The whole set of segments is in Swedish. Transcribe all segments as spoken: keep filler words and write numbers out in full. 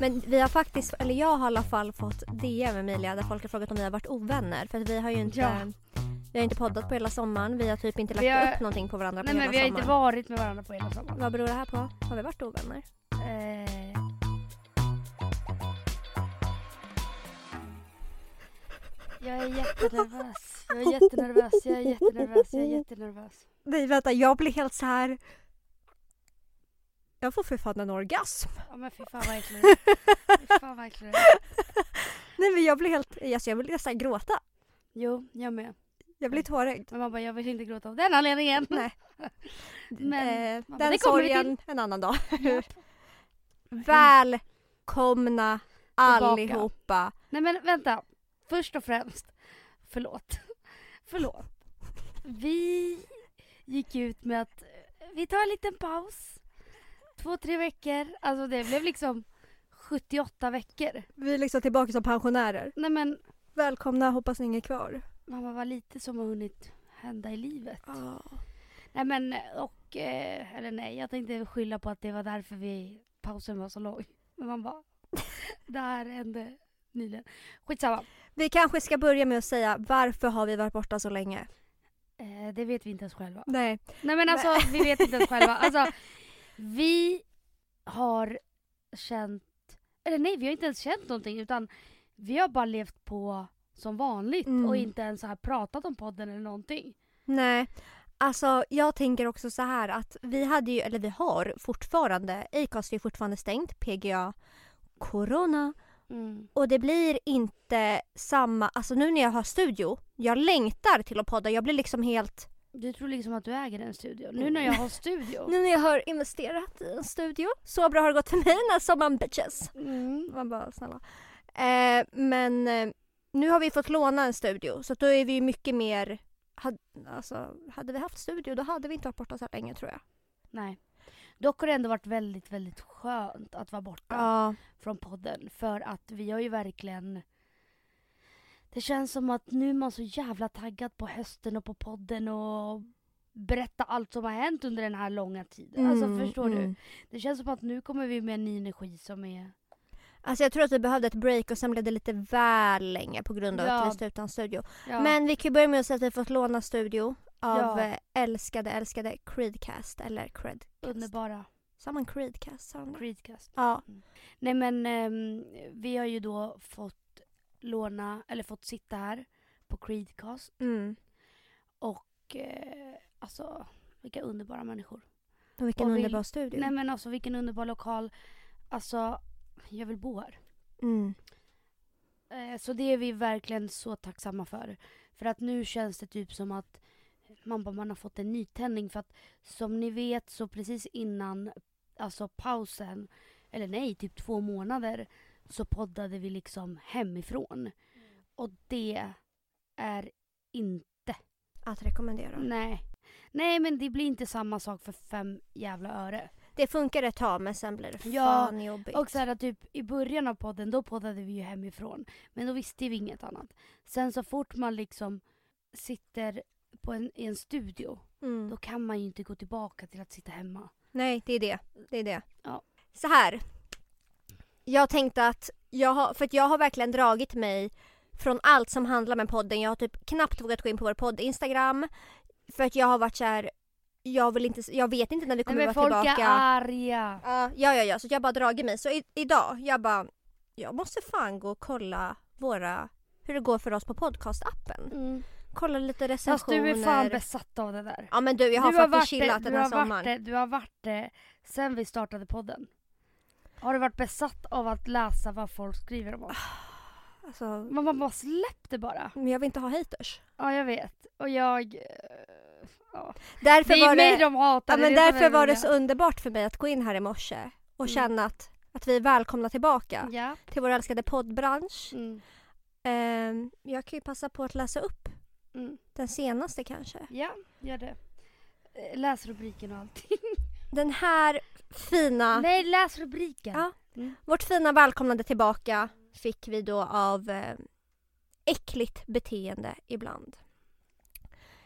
Men vi har faktiskt, eller jag har i alla fall fått D M, Emilia, där folk har frågat om vi har varit ovänner. För att vi har ju inte, ja. vi har inte poddat på hela sommaren. Vi har typ inte lagt har... upp någonting på varandra. Nej, på hela sommaren. Nej, men vi har inte varit med varandra på hela sommaren. Vad beror det här på? Har vi varit ovänner? Eh... Jag är jättenervös. Jag är jättenervös. Jag är jättenervös. Jag är jättenervös. Nej, vänta. Jag blir helt så här... Jag får för fan en orgasm. Ja, men för fan verkligen. För fan verkligen. Nej, men jag blir helt... Alltså, jag vill nästan gråta. Jo, jag med. Jag blir tårögd. Men man bara, jag vill inte gråta av den anledningen. Nej. Men, eh, bara, den sorgen en annan dag. Ja. Välkomna tillbaka. Allihopa. Nej, men vänta. Först och främst, förlåt. Förlåt. Vi gick ut med att vi tar en liten paus. Två, tre veckor. Alltså det blev liksom sjuttioåtta veckor. Vi är liksom tillbaka som pensionärer. Nej, men... Välkomna, hoppas ni är kvar. Mamma, var lite som har hunnit hända i livet. Oh. Nej, men och... Eller nej, jag tänkte skylla på att det var därför vi pausen var så lång. Men man bara... Det här hände... Nyligen. Skitsamma. Vi kanske ska börja med att säga, varför har vi varit borta så länge? Eh, det vet vi inte ens själva. Nej. Nej, men alltså, vi vet inte ens själva. Alltså, vi har känt... Eller nej, vi har inte ens känt någonting, utan vi har bara levt på som vanligt mm. och inte ens så här pratat om podden eller någonting. Nej. Alltså, jag tänker också så här att vi hade ju, eller vi har fortfarande, Acast är fortfarande stängt, P G A, Corona... Mm. Och det blir inte samma, alltså nu när jag har studio, jag längtar till att podda, jag blir liksom helt... Du tror liksom att du äger en studio, nu när jag har studio. Nu när jag har investerat i en studio, så bra har det gått för mig den här sommaren, bitches. Mm. Man bara, snälla. Eh, men eh, nu har vi fått låna en studio, så då är vi ju mycket mer, had, alltså hade vi haft studio då hade vi inte varit borta så länge tror jag. Nej. Dock har det ändå varit väldigt, väldigt skönt att vara borta ja. från podden. För att vi har ju verkligen... Det känns som att nu är man så jävla taggad på hösten och på podden. Och berätta allt som har hänt under den här långa tiden. Mm, alltså förstår mm. du? Det känns som att nu kommer vi med en ny energi som är... Alltså jag tror att vi behövde ett break och sen blev det lite väl länge på grund av ja. att vi stod utan studio. Ja. Men vi kan börja med att säga att vi fått låna studio. Av ja. älskade, älskade Creedcast eller Creedcast. Underbara. Samman Creedcast. Samman. Creedcast. Ja. Mm. Nej men um, vi har ju då fått låna, eller fått sitta här på Creedcast. Mm. Och eh, alltså vilka underbara människor. Och vilken och vi, underbar studio. Nej men alltså vilken underbar lokal. Alltså jag vill bo här. Mm. Eh, så det är vi verkligen så tacksamma för. För att nu känns det typ som att man bara, man har fått en nytändning för att som ni vet så precis innan alltså pausen eller nej, typ två månader så poddade vi liksom hemifrån. Mm. Och det är inte att rekommendera. Nej. Nej, men det blir inte samma sak för fem jävla öre. Det funkar ett tag, men sen blir det fan ja, jobbigt. Och så här, typ i början av podden då poddade vi ju hemifrån. Men då visste vi inget annat. Sen så fort man liksom sitter på en, i en studio mm. då kan man ju inte gå tillbaka till att sitta hemma. Nej, det är det. Det är det. Ja. Så här. Jag tänkte att jag har, för att jag har verkligen dragit mig från allt som handlar med podden. Jag har typ knappt vågat gå in på vår podd Instagram för att jag har varit så här, jag vill inte, jag vet inte när vi kommer Nej, men vara folk tillbaka. Är arga. Ja, ja, ja, ja, så jag bara dragit mig. Så i, idag jag bara jag måste fan gå och kolla våra hur det går för oss på podcastappen. Mm. Kolla lite recensioner. Fast du är fan besatt av det där. Ja men du, jag har, du har faktiskt chillat den här sommaren. Det, du har varit det sen vi startade podden. Har du varit besatt av att läsa vad folk skriver om oss? Alltså, man, man bara släppte bara. Men jag vill inte ha haters. Ja, jag vet. Och jag... Ja. Därför det är var mig det, de hatar. Ja, men därför var det så underbart för mig att gå in här i morse. Och mm. känna att, att vi är välkomna tillbaka. Ja. Till vår älskade poddbransch. Mm. Um, jag kan ju passa på att läsa upp. Mm. Den senaste kanske. Ja, gör det. Läs rubriken och allting. Den här fina... Nej, läs rubriken. Ja. Mm. Vårt fina välkomnande tillbaka fick vi då av eh, äckligt beteende ibland.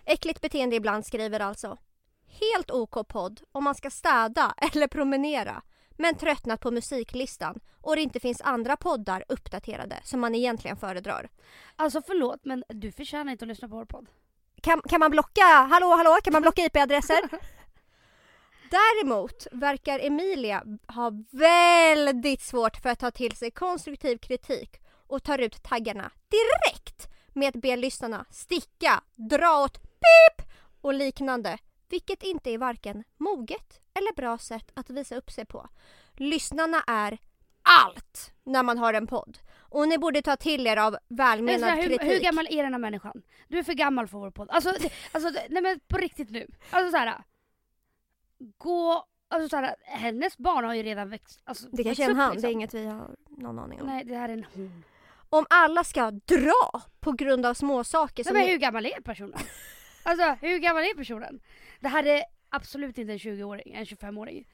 Äckligt beteende ibland skriver alltså: helt OK podd om man ska städa eller promenera. men tröttnat på musiklistan och det inte finns andra poddar uppdaterade som man egentligen föredrar. Alltså förlåt, men du förtjänar inte att lyssna på vår podd. Kan, kan man blocka, hallå hallå, kan man blocka I P-adresser? Däremot verkar Emilia ha väldigt svårt för att ta till sig konstruktiv kritik och tar ut taggarna direkt med att be lyssnarna sticka, dra åt pip och liknande, vilket inte är varken moget eller bra sätt att visa upp sig på. Lyssnarna är allt när man har en podd. Och ni borde ta till er av välmenad här, hur, kritik. Hur gammal är den här människan? Du är för gammal för vår podd. Alltså, det, alltså det, nej men på riktigt nu. Alltså såhär, gå, alltså såhär, hennes barn har ju redan växt. Alltså, det kanske är en han, liksom. Det är inget vi har någon aning om. Nej, det här är en hon. Om alla ska dra på grund av små saker som... Nej, men hur gammal är personen? Alltså, hur gammal är personen? Det här är absolut inte en tjugo-åring, en tjugofem-åring.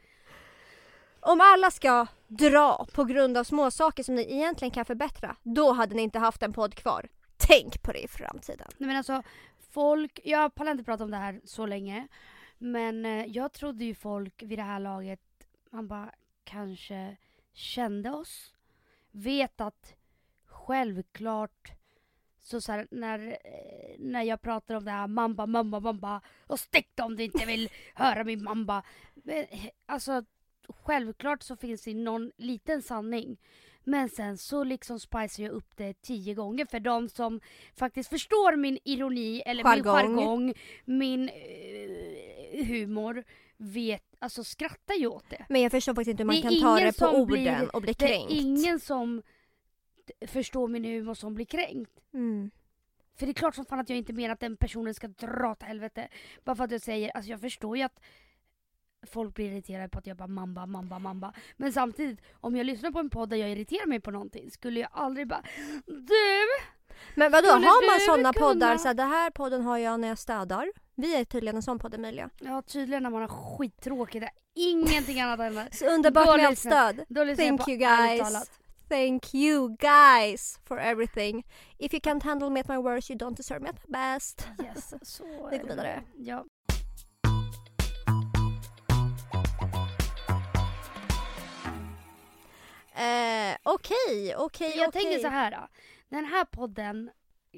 Om alla ska dra på grund av små saker som ni egentligen kan förbättra, då hade ni inte haft en podd kvar. Tänk på det i framtiden. Nej, men alltså, folk... Jag pallar inte prata om det här så länge, men jag trodde ju folk vid det här laget, man bara kanske kände oss. Vet att självklart... Så, så här, när, när jag pratar om det här mamba, mamba, mamba och stäck om du inte vill höra min mamba. Men, alltså självklart så finns det någon liten sanning. Men sen så liksom spicar jag upp det tio gånger för de som faktiskt förstår min ironi eller jargong. min jargong, min uh, humor. Vet, alltså skrattar ju åt det. Men jag förstår faktiskt inte hur man kan ta det på orden blir, och bli kränkt. Det är ingen som... förstå min humor som blir kränkt. Mm. För det är klart som fan att jag inte menar att den personen ska dra till helvete. Bara för att jag säger, alltså jag förstår ju att folk blir irriterade på att jag bara mamba, mamba, mamba. Men samtidigt, om jag lyssnar på en podd där jag irriterar mig på någonting, skulle jag aldrig bara, du! Men vadå, har man sådana kunna... poddar så här, det här podden har jag när jag städar. Vi är tydligen en sån podd, Emilia. Ja, tydligen när man har skittråkigt där. Ingenting annat än det. Så underbart med allt stöd. Thank you guys. Thank you guys for everything. If you can't handle me at my worst, you don't deserve me at my best. Yes, så är det. Går vidare. Ja. Eh, okej, okay, okej, okay, Jag okay. tänker så här då. Den här podden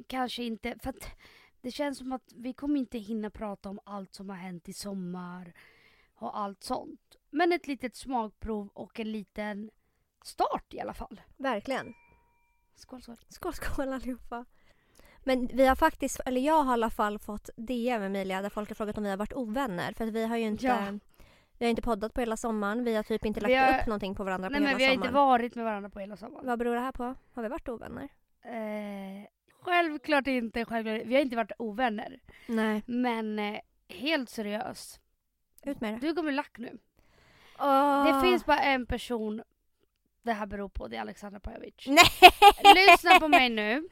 kanske inte, för att det känns som att vi kommer inte hinna prata om allt som har hänt i sommar och allt sånt. Men ett litet smakprov och en liten start i alla fall. Verkligen. Skål, skål. Skål, skål allihopa. Men vi har faktiskt, eller jag har i alla fall fått D M, Emilia, där folk har frågat om vi har varit ovänner. För att vi har ju inte, ja. vi har inte poddat på hela sommaren. Vi har typ inte lagt har... upp någonting på varandra Nej, på hela sommaren. Nej, men vi har inte varit med varandra på hela sommaren. Vad beror det här på? Har vi varit ovänner? Eh, självklart inte. Självklart. Vi har inte varit ovänner. Nej. Men eh, helt seriöst. Ut med det. Du kommer lack nu. Oh. Det finns bara en person... Det här beror på, det är Alexandra Pajovic. Nej! Lyssna på mig nu.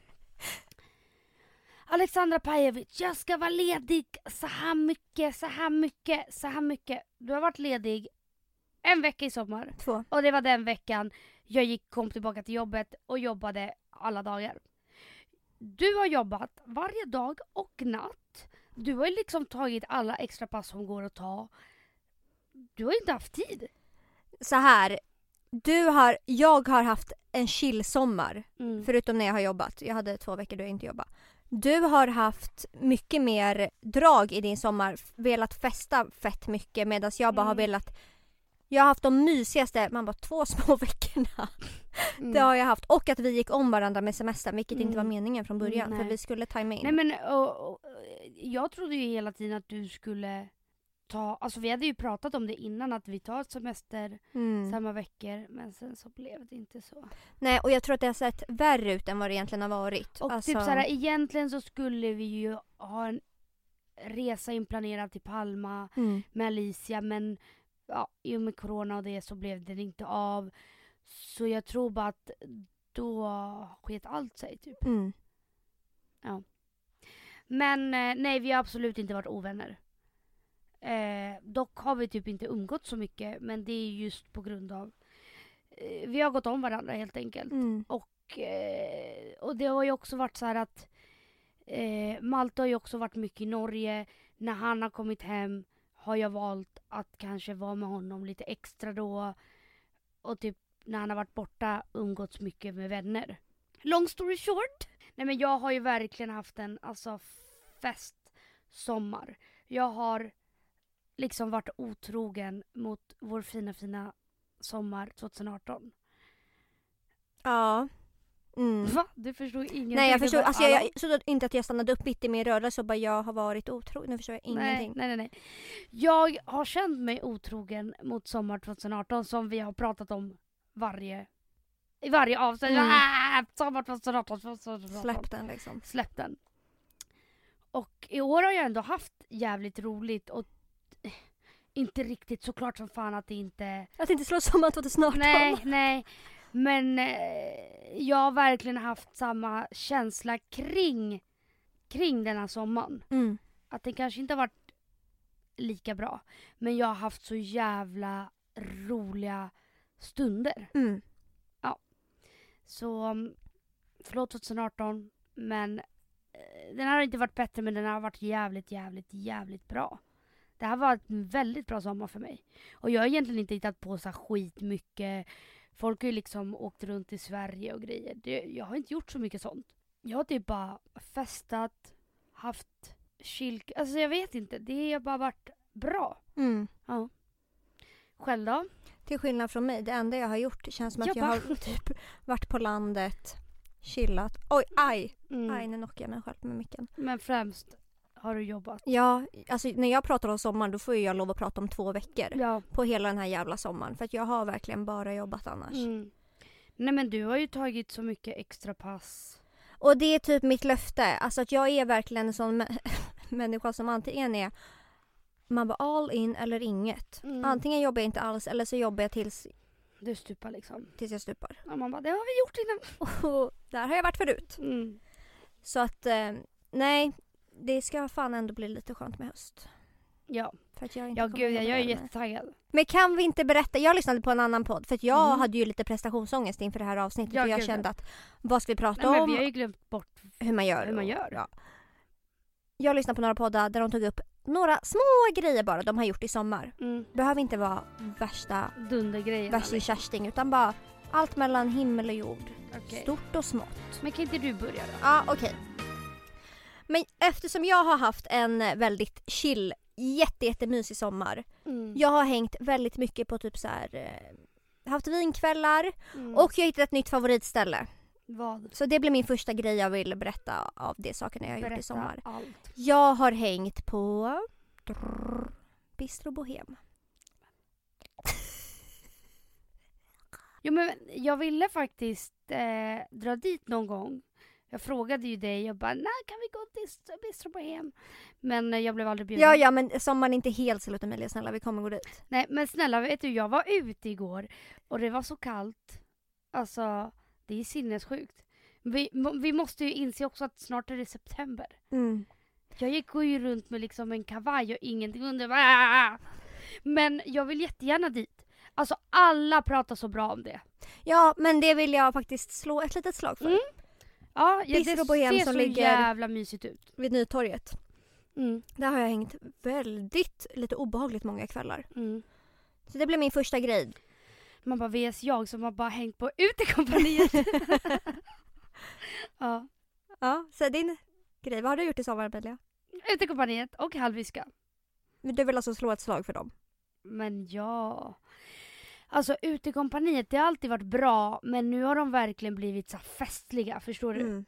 Alexandra Pajovic, jag ska vara ledig så här mycket, så här mycket, så här mycket. Du har varit ledig en vecka i sommar. Två. Och det var den veckan jag gick, kom tillbaka till jobbet och jobbade alla dagar. Du har jobbat varje dag och natt. Du har ju liksom tagit alla extra pass som går att ta. Du har inte haft tid. Så här... Du har, jag har haft en chill-sommar, mm. förutom när jag har jobbat. Jag hade två veckor då jag inte jobbade. Du har haft mycket mer drag i din sommar, velat festa fett mycket, medan jag bara mm. har velat... Jag har haft de mysigaste, man bara, två små veckorna. Mm. Det har jag haft. Och att vi gick om varandra med semestern, vilket mm. inte var meningen från början, mm, för vi skulle tajma in. Nej, men och, och, jag trodde ju hela tiden att du skulle... Ta, alltså vi hade ju pratat om det innan att vi tar ett semester mm. samma veckor, men sen så blev det inte så. Nej, och jag tror att det har sett värre ut än vad det egentligen har varit. Och alltså... typ så här, egentligen så skulle vi ju ha en resa inplanerad till Palma mm. med Alicia, men ja, i och med corona och det så blev det inte av. Så jag tror bara att då sket allt sig typ. Mm. Ja. Men nej, vi har absolut inte varit ovänner. Eh, dock har vi typ inte umgått så mycket, men det är just på grund av eh, vi har gått om varandra helt enkelt. Mm. Och, eh, och det har ju också varit så här att eh, Malte har ju också varit mycket i Norge. När han har kommit hem har jag valt att kanske vara med honom lite extra då. och typ när han har varit borta umgåtts mycket med vänner. Long story short. Nej, men jag har ju verkligen haft en alltså fest sommar. Jag har liksom varit otrogen mot vår fina fina sommar tjugo arton. Ja. Mm. Va? Du förstår ingenting. Nej, jag förstår. Alltså, jag, jag såg inte att jag stannade upp mitt i min rörelse och bara jag har varit otrogen. Nu förstår jag ingenting. Nej, nej, nej. Jag har känt mig otrogen mot sommar tjugo arton som vi har pratat om varje i varje avsnitt. Mm. Ah, sommar tjugo arton. Släpp den liksom. Släpp den. Och i år har jag ändå haft jävligt roligt och inte riktigt såklart som fan att det inte... Att det inte slår sommar tjugo arton. Nej, nej. Men eh, jag har verkligen haft samma känsla kring, kring den här sommaren. Mm. Att det kanske inte har varit lika bra. Men jag har haft så jävla roliga stunder. Mm. Ja. Så förlåt tjugo arton. Men eh, den här har inte varit bättre. Men den har varit jävligt, jävligt, jävligt bra. Det här var en väldigt bra sommar för mig. Och jag har egentligen inte hittat på så skit mycket. Folk har ju liksom åkt runt i Sverige och grejer. Det, jag har inte gjort så mycket sånt. Jag har typ bara festat, haft chill. Alltså jag vet inte, det har bara varit bra. Mm. Ja. Själv då? Till skillnad från mig, det enda jag har gjort känns som jag att jag bara... har typ varit på landet, chillat. Oj, aj! Mm. Aj, nu knockade jag mig själv med micken. Men främst... Har du jobbat? Ja, alltså när jag pratar om sommaren då får jag lov att prata om två veckor ja. På hela den här jävla sommaren. För att jag har verkligen bara jobbat annars. Mm. Nej, men du har ju tagit så mycket extra pass. Och det är typ mitt löfte. Alltså att jag är verkligen en sån mä- människa som antingen är man bara all in eller inget. Mm. Antingen jobbar jag inte alls eller så jobbar jag tills... Du stupar liksom. Tills jag stupar. Ja, man bara, det har vi gjort innan. Och där har jag varit förut. Mm. Så att, eh, nej... Det ska fan ändå bli lite skönt med höst. Ja. För att jag inte ja, gud, jag, jag är jättetaggad. Men kan vi inte berätta? Jag lyssnade på en annan podd. För att jag mm. hade ju lite prestationsångest inför det här avsnittet. Ja, för jag gud, kände att, vad ska vi prata nej, om? Men vi har ju glömt bort hur man gör. Hur man gör. Och, ja. Jag lyssnade på några poddar där de tog upp några små grejer bara de har gjort i sommar. Mm. Behöver inte vara värsta dundergrejer. Värsta kärsting, utan bara allt mellan himmel och jord. Okay. Stort och smått. Men kan inte du börja då? Ja, okej. Okay. Men eftersom jag har haft en väldigt chill, jätte, jättemysig sommar. Mm. Jag har hängt väldigt mycket på typ så här, haft vinkvällar. Mm. Och jag har hittat ett nytt favoritställe. Vad? Så det blir min första grej jag vill berätta av de sakerna jag har berätta gjort i sommar. Allt. Jag har hängt på Drrr, Bistro Bohème. Jo, men jag ville faktiskt eh, dra dit någon gång. Jag frågade ju dig och bara, nej kan vi gå till Bistro Bohème? Men jag blev aldrig bjuden. Ja, ja, men sommaren är inte helt slut, Emilia, snälla, vi kommer gå dit. Nej, men snälla, vet du, jag var ute igår och det var så kallt. Alltså, det är sinnessjukt. Vi, vi måste ju inse också att snart är det september. Mm. Jag gick ju runt med liksom en kavaj och ingenting under. Men jag vill jättegärna dit. Alltså, alla pratar så bra om det. Ja, men det vill jag faktiskt slå ett litet slag för. Mm. Ja, ja, det ser som så jävla mysigt ut. Vid Nytorget. Mm. Där har jag hängt väldigt, lite obehagligt många kvällar. Mm. Så det blev min första grej. Man bara, vet jag som har bara hängt på Utekompaniet. Ja. Ja, så din grej. Vad har du gjort i sommar, Emilia? Utekompaniet och halviska. Men du vill alltså slå ett slag för dem? Men ja... Alltså Utekompaniet, det har alltid varit bra, men nu har de verkligen blivit så festliga, förstår du? Mm.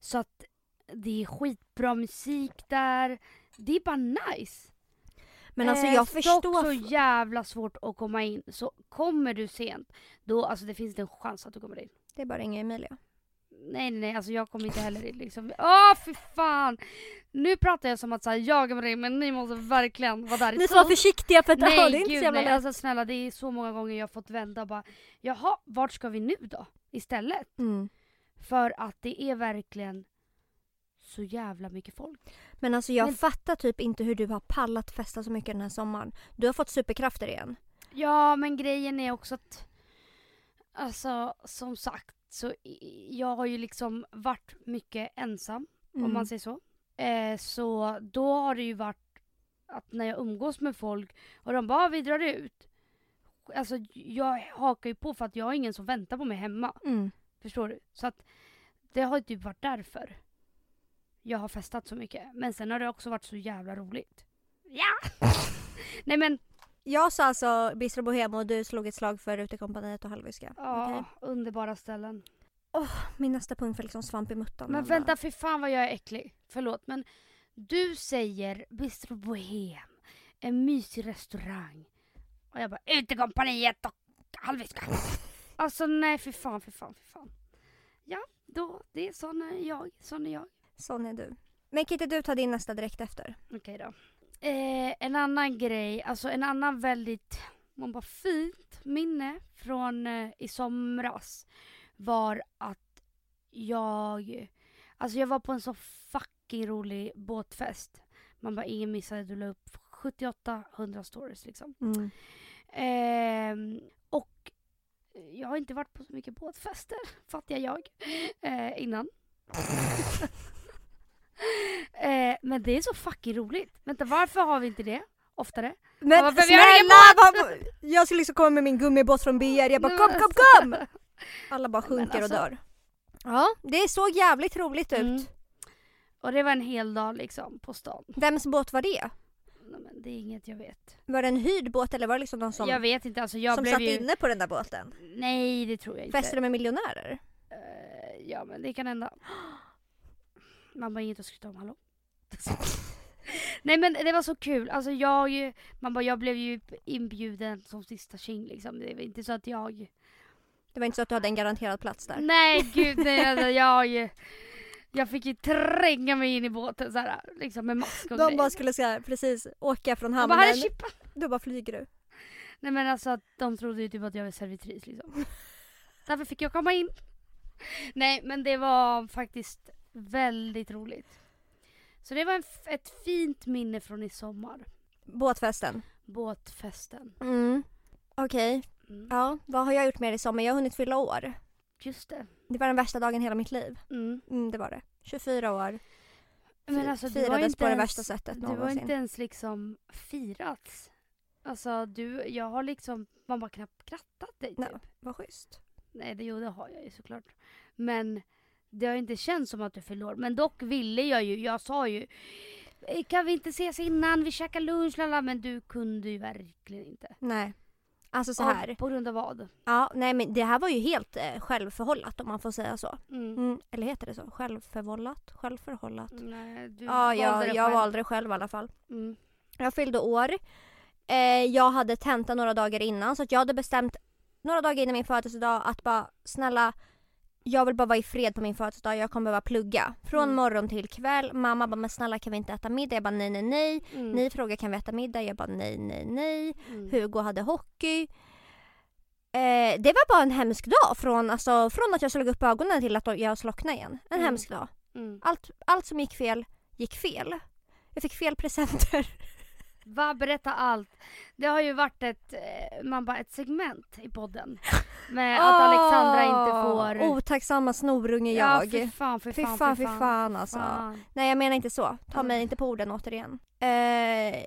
Så att det är skitbra musik där. Det är bara nice. Men alltså jag eh, förstår... Det är också jävla svårt att komma in. Så kommer du sent, då alltså, det finns det en chans att du kommer in. Det är bara ingen Emilia. Nej, nej, nej, alltså jag kommer inte heller in. Liksom. Åh, för fan! Nu pratar jag som att så här, jag är in, men ni måste verkligen vara där. Ni ska vara försiktiga för att nej, ha det inte gud, nej, alltså snälla, det är så många gånger jag har fått vända och bara, jaha, vart ska vi nu då? Istället. Mm. För att det är verkligen så jävla mycket folk. Men alltså jag men... fattar typ inte hur du har pallat festa så mycket den här sommaren. Du har fått superkrafter igen. Ja, men grejen är också att alltså, som sagt, så jag har ju liksom varit mycket ensam, mm. om man säger så. Eh, så då har det ju varit att när jag umgås med folk och de bara, vi drar ut. alltså jag hakar ju på för att jag är ingen som väntar på mig hemma. Mm. Förstår du? Så att det har ju typ varit därför jag har festat så mycket. Men sen har det också varit så jävla roligt. Ja! Nej men... Jag sa alltså Bistro Bohème och du slog ett slag för Utekompaniet och Halviska. Ja, okay. Underbara ställen. Åh, oh, min nästa punkt var liksom svamp i muttan. Men vänta, för fan vad jag är äcklig. Förlåt, men du säger Bistro Bohème, en mysig restaurang. Och jag bara, Utekompaniet och Halviska. Alltså nej, för fan, för fan, för fan. Ja, då, det är sån är jag, sån är jag. Sån är du. Men Kitty, du tar din nästa direkt efter. Okej då. Eh, en annan grej, alltså en annan väldigt, man bara fint minne från eh, i somras var att jag, alltså jag var på en så fucking rolig båtfest. Man bara, ingen missade, du la upp sjuttioåtta hundra stories liksom. Mm. Eh, och jag har inte varit på så mycket båtfester, fattar jag, eh, innan. Eh, men det är så fucking roligt. Vänta, varför har vi inte det oftare? Men varför snälla, vi var, jag skulle liksom komma med min gummibåt från B R. Jag bara, kom, kom, kom! Alla bara sjunker alltså, och dör. Ja, det såg jävligt roligt mm. ut. Och det var en hel dag liksom på stan. Vems båt var det? Nej, men det är inget jag vet. Var det en hyrd båt eller var det liksom någon som, jag vet inte, alltså, jag som blev satt ju... inne på den där båten? Nej, det tror jag inte. Fäster de med miljonärer? Uh, ja, men det kan hända. Man bara, inget att skryta om, hallå? Nej men det var så kul. Alltså jag, man bara, jag blev ju inbjuden som sista tjing liksom. Det var inte så att jag... Det var inte så att du hade en garanterad plats där? Nej gud, nej, alltså, jag, jag fick ju tränga mig in i båten såhär, liksom med mask och de grejer. Bara skulle säga, precis, åka från hamnen. Bara, då bara flyger du. Nej men alltså, de trodde ju typ att jag var servitris liksom. Därför fick jag komma in. Nej men det var faktiskt... väldigt roligt. Så det var en f- ett fint minne från i sommar. Båtfesten. Båtfesten. Mm. Okej. Okay. Mm. Ja, vad har jag gjort mer i sommar? Jag har hunnit fylla år. Just det. Det var den värsta dagen i hela mitt liv. Mm. Mm, det var det. tjugofyra år. Men alltså, firades på det värsta sättet någonsin. Du var inte ens liksom firats. Alltså du, jag har liksom, man bara knappt grattat dig typ. Nej, vad schysst. Nej, det, jo, det har jag ju såklart. Men... det har inte känts som att du förlorar. Men dock ville jag ju, jag sa ju, kan vi inte ses innan, vi käkar lunch, lala. Men du kunde ju verkligen inte. Nej, alltså så här. Ja, på grund av vad? Ja, nej men det här var ju helt eh, självförhållat om man får säga så. Mm. Mm, eller heter det så? Självförvållat? Självförhållat? Nej, du ja, jag, jag själv. valde det själv i alla fall. Mm. Jag fyllde år. Eh, jag hade tenta några dagar innan, så att jag hade bestämt några dagar innan min födelsedag att bara, snälla, jag vill bara vara i fred på min födelsedag. Jag kommer behöva plugga. Från mm. morgon till kväll. Mamma bara, men snälla, kan vi inte äta middag? Jag bara, nej, nej, nej. Mm. Ni frågar, kan vi äta middag? Jag bara, nej, nej, nej. Mm. Hugo hade hockey. Eh, det var bara en hemsk dag. Från, alltså, från att jag slog upp ögonen till att jag slocknade igen. En mm. hemsk dag. Mm. Allt, allt som gick fel, gick fel. Jag fick fel presenter. Va, berätta allt. Det har ju varit ett, man bara, ett segment i podden. Med oh, att Alexandra inte får... otacksamma snorunge jag. Ja, fy fan, fy fan, fy fan, fy fan, fy fan alltså. Fan. Nej, jag menar inte så. Ta mig inte på orden återigen. Eh,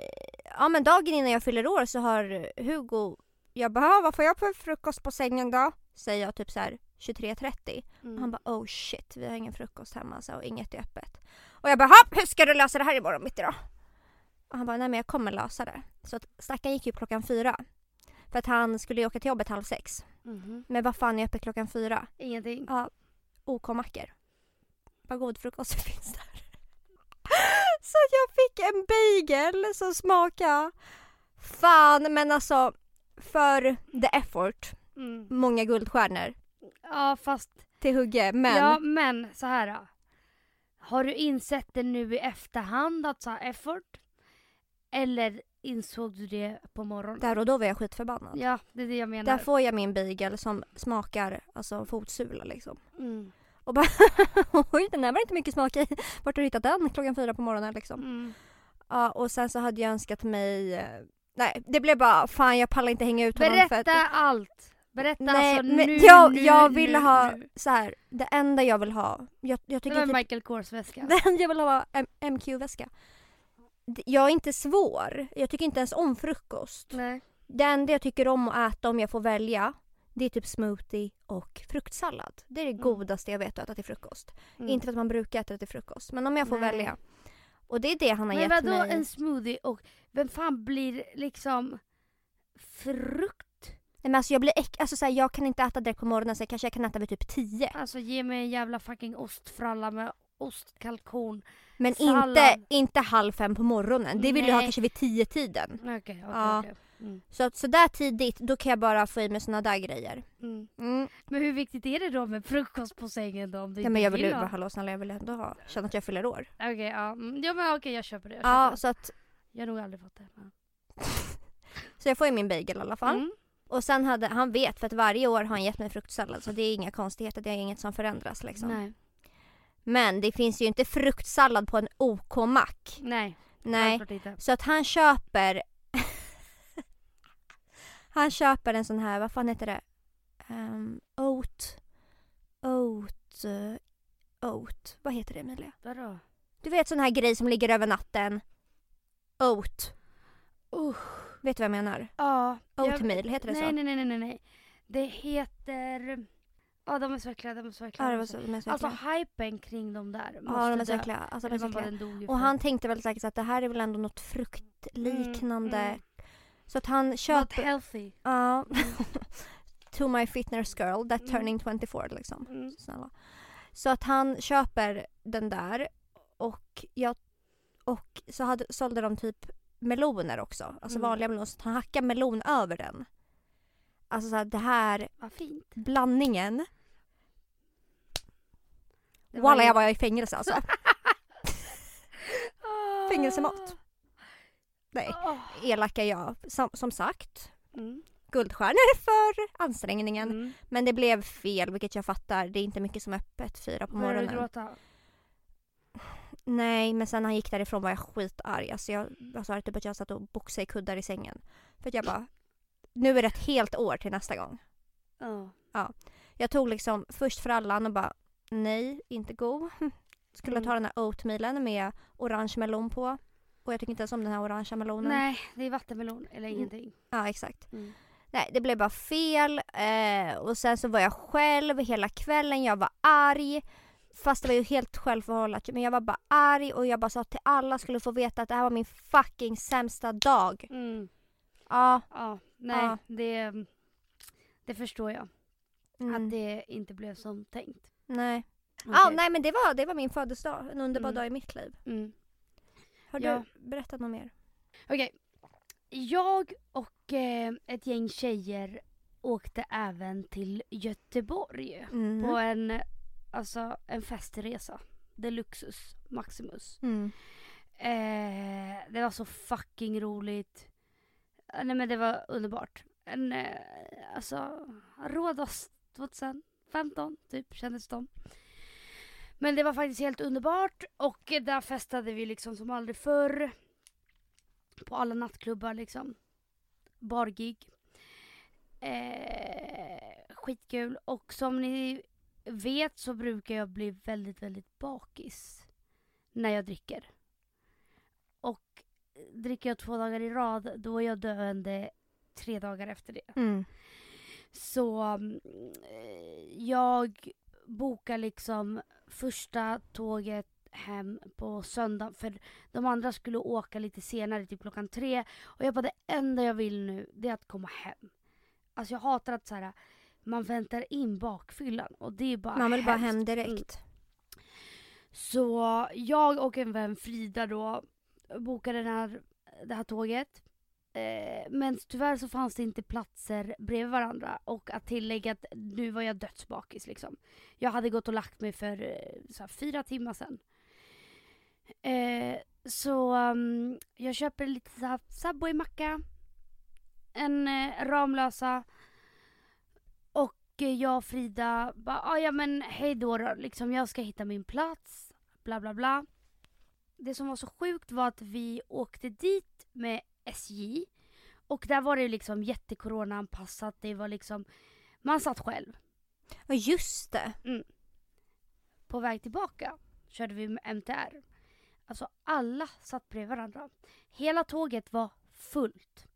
ja, men dagen innan jag fyller år så har Hugo... jag bara, vad får jag för frukost på sängen då? Säger jag typ så här tjugotre trettio. Mm. Han bara, oh shit, vi har ingen frukost hemma så, och inget är öppet. Och jag bara, hur ska du lösa det här imorgon mitt idag? Och han bara, nej men jag kommer lösa det. Så stackaren gick ju klockan fyra. För att han skulle ju åka till jobbet halv sex. Mm-hmm. Men vad fan är öppet klockan fyra? Ingenting. Ja, OK-macker. Vad god frukost finns där. Så jag fick en bagel som smakade. Fan, men alltså, för the effort. Mm. Många guldstjärnor. Ja, fast. Till Hugge, men. Ja, men så här då. Har du insett det nu i efterhand att så här effort? Eller insåg du det på morgonen? Där och då var jag skitförbannad. Ja, det är det jag menar. Där får jag min bagel som smakar, alltså, fotsula liksom. Mm. Och bara, oj, den här var inte mycket smak i. Vart har du hittat den klockan fyra på morgonen liksom? Mm. Ja, och sen så hade jag önskat mig... nej, det blev bara, fan jag pallar inte hänga ut honom. Berätta för att... allt. Berätta nej, alltså men nu, jag, nu, jag vill nu, ha nu. Så här, det enda jag vill ha... Jag, jag tycker det var typ, Michael Kors väska. Den jag vill ha M Q väska. Jag är inte svår. Jag tycker inte ens om frukost. Nej. Det enda jag tycker om att äta om jag får välja, det är typ smoothie och fruktsallad. Det är det mm. godaste jag vet att äta till frukost. Mm. Inte för att man brukar äta till frukost, men om jag får Nej. välja. Och det är det han har men gett mig. Men vadå en smoothie och vem fan blir liksom frukt? Nej, men alltså jag blir äck, alltså så här, jag kan inte äta direkt på morgonen, så kanske jag kan äta vid typ tio. Alltså ge mig en jävla fucking ostfralla med ostkalkon. Men inte, inte halv fem på morgonen. Det vill Nej. jag ha kanske vid tio tiden. Okej, okay, okej. Okay, ja. okay. mm. Så så där tidigt, då kan jag bara få i mig såna där grejer. Mm. Mm. Men hur viktigt är det då med frukost på sängen då? Om det ja, men jag vill ju hallå snälla, jag vill ändå ha. Känna att jag fyller år. Okej, okay, ja. Ja, men okej, okay, jag köper det. Jag köper ja, det. Så att... Jag har nog aldrig fått det. Men... så jag får ju min bagel i alla fall. Mm. Och sen hade, han vet för att varje år har han gett mig fruktsallad. Så det är inga konstigheter, det är inget som förändras liksom. Nej. Men det finns ju inte fruktsallad på en OK-mack. Nej. Nej. Så att han köper han köper en sån här, vad fan heter det? Um, oat. Oat. Oat. Vad heter det, Emilia? Vadå? Du vet sån här grej som ligger över natten. Oat. Uh. Vet du vad jag menar? Ja. Oatmeal, heter det nej, så? Nej, nej, nej, nej. Det heter... Ja, de är så äckliga, de är så äckliga. Ja, de så, de så alltså, hypen kring de där. Ja, de är så äckliga. Alltså, de är så äckliga. Och han tänkte väl säkert att det här är väl ändå något fruktliknande. Mm, mm. Så att han köper... Not healthy. Ja. Uh, to my fitness girl, that turning twenty-four, liksom. Mm. Snälla. Så att han köper den där. Och, jag, och så hade, sålde de typ... meloner också, alltså mm. vanliga meloner, så han hackar melon över den. Alltså så här, det här blandningen. Det var Walla, jag var i fängelse alltså. Fängelsemat. Nej, oh. elaka jag. Som, som sagt, mm. guldstjärnor för ansträngningen. Mm. Men det blev fel, vilket jag fattar. Det är inte mycket som öppet fyra på morgonen. Började du gråta? Nej, men sen han gick därifrån var jag skitarg. Alltså jag, jag sa typ att jag satt och boxade i kuddar i sängen. För att jag bara, nu är det ett helt år till nästa gång. Oh. Ja. Jag tog liksom först frallan och bara, nej, inte god. Skulle mm. ta den här oatmealen med orange melon på. Och jag tycker inte ens om den här orangea melonen. Nej, det är vattenmelon eller ingenting. Mm. Ja, exakt. Mm. Nej, det blev bara fel. Eh, och sen så var jag själv hela kvällen. Jag var arg. Fast det var ju helt självförhållat. Men jag var bara arg och jag bara sa att till alla skulle få veta att det här var min fucking sämsta dag. Mm. Ja. Ja. Nej, ja. Det, det förstår jag. Mm. Att det inte blev som tänkt. Nej. Okay. Ah, nej, men det var, det var min födelsedag. En underbar mm. dag i mitt liv. Mm. Har du ja. berättat något mer? Okej. Okay. Jag och eh, ett gäng tjejer åkte även till Göteborg. Mm. På en... Alltså en festresa. Det är luxus. Maximus. Mm. Eh, det var så fucking roligt. Nej, men det var underbart. En, eh, alltså Rådås tjugohundrafemton typ kändes det. Men det var faktiskt helt underbart. Och där festade vi liksom som aldrig förr. På alla nattklubbar liksom. Bargig. Eh, skitkul. Och som ni... vet så brukar jag bli väldigt, väldigt bakis när jag dricker. Och dricker jag två dagar i rad, då är jag döende tre dagar efter det. Mm. Så jag bokar liksom första tåget hem på söndag. För de andra skulle åka lite senare, typ klockan tre. Och jag bara, det enda jag vill nu, det är att komma hem. Alltså jag hatar att så här... Man väntar in bakfyllan och det är bara man vill hemskt. bara hem direkt. Mm. Så jag och en vän Frida då bokade den här, det här tåget. Eh, men tyvärr så fanns det inte platser bredvid varandra. Och att tillägga att nu var jag dödsbakis liksom. Jag hade gått och lagt mig för eh, så här, fyra timmar sedan. Eh, så um, jag köper lite så här Subway-macka. En eh, Ramlösa. Jag och Frida bara, ah, ja men hej då, då. Liksom, jag ska hitta min plats, bla bla bla. Det som var så sjukt var att vi åkte dit med S J och där var det liksom jättecorona-anpassat. Det var liksom, man satt själv. Ja just det. Mm. På väg tillbaka körde vi med M T R. Alltså alla satt bredvid varandra. Hela tåget var fullt.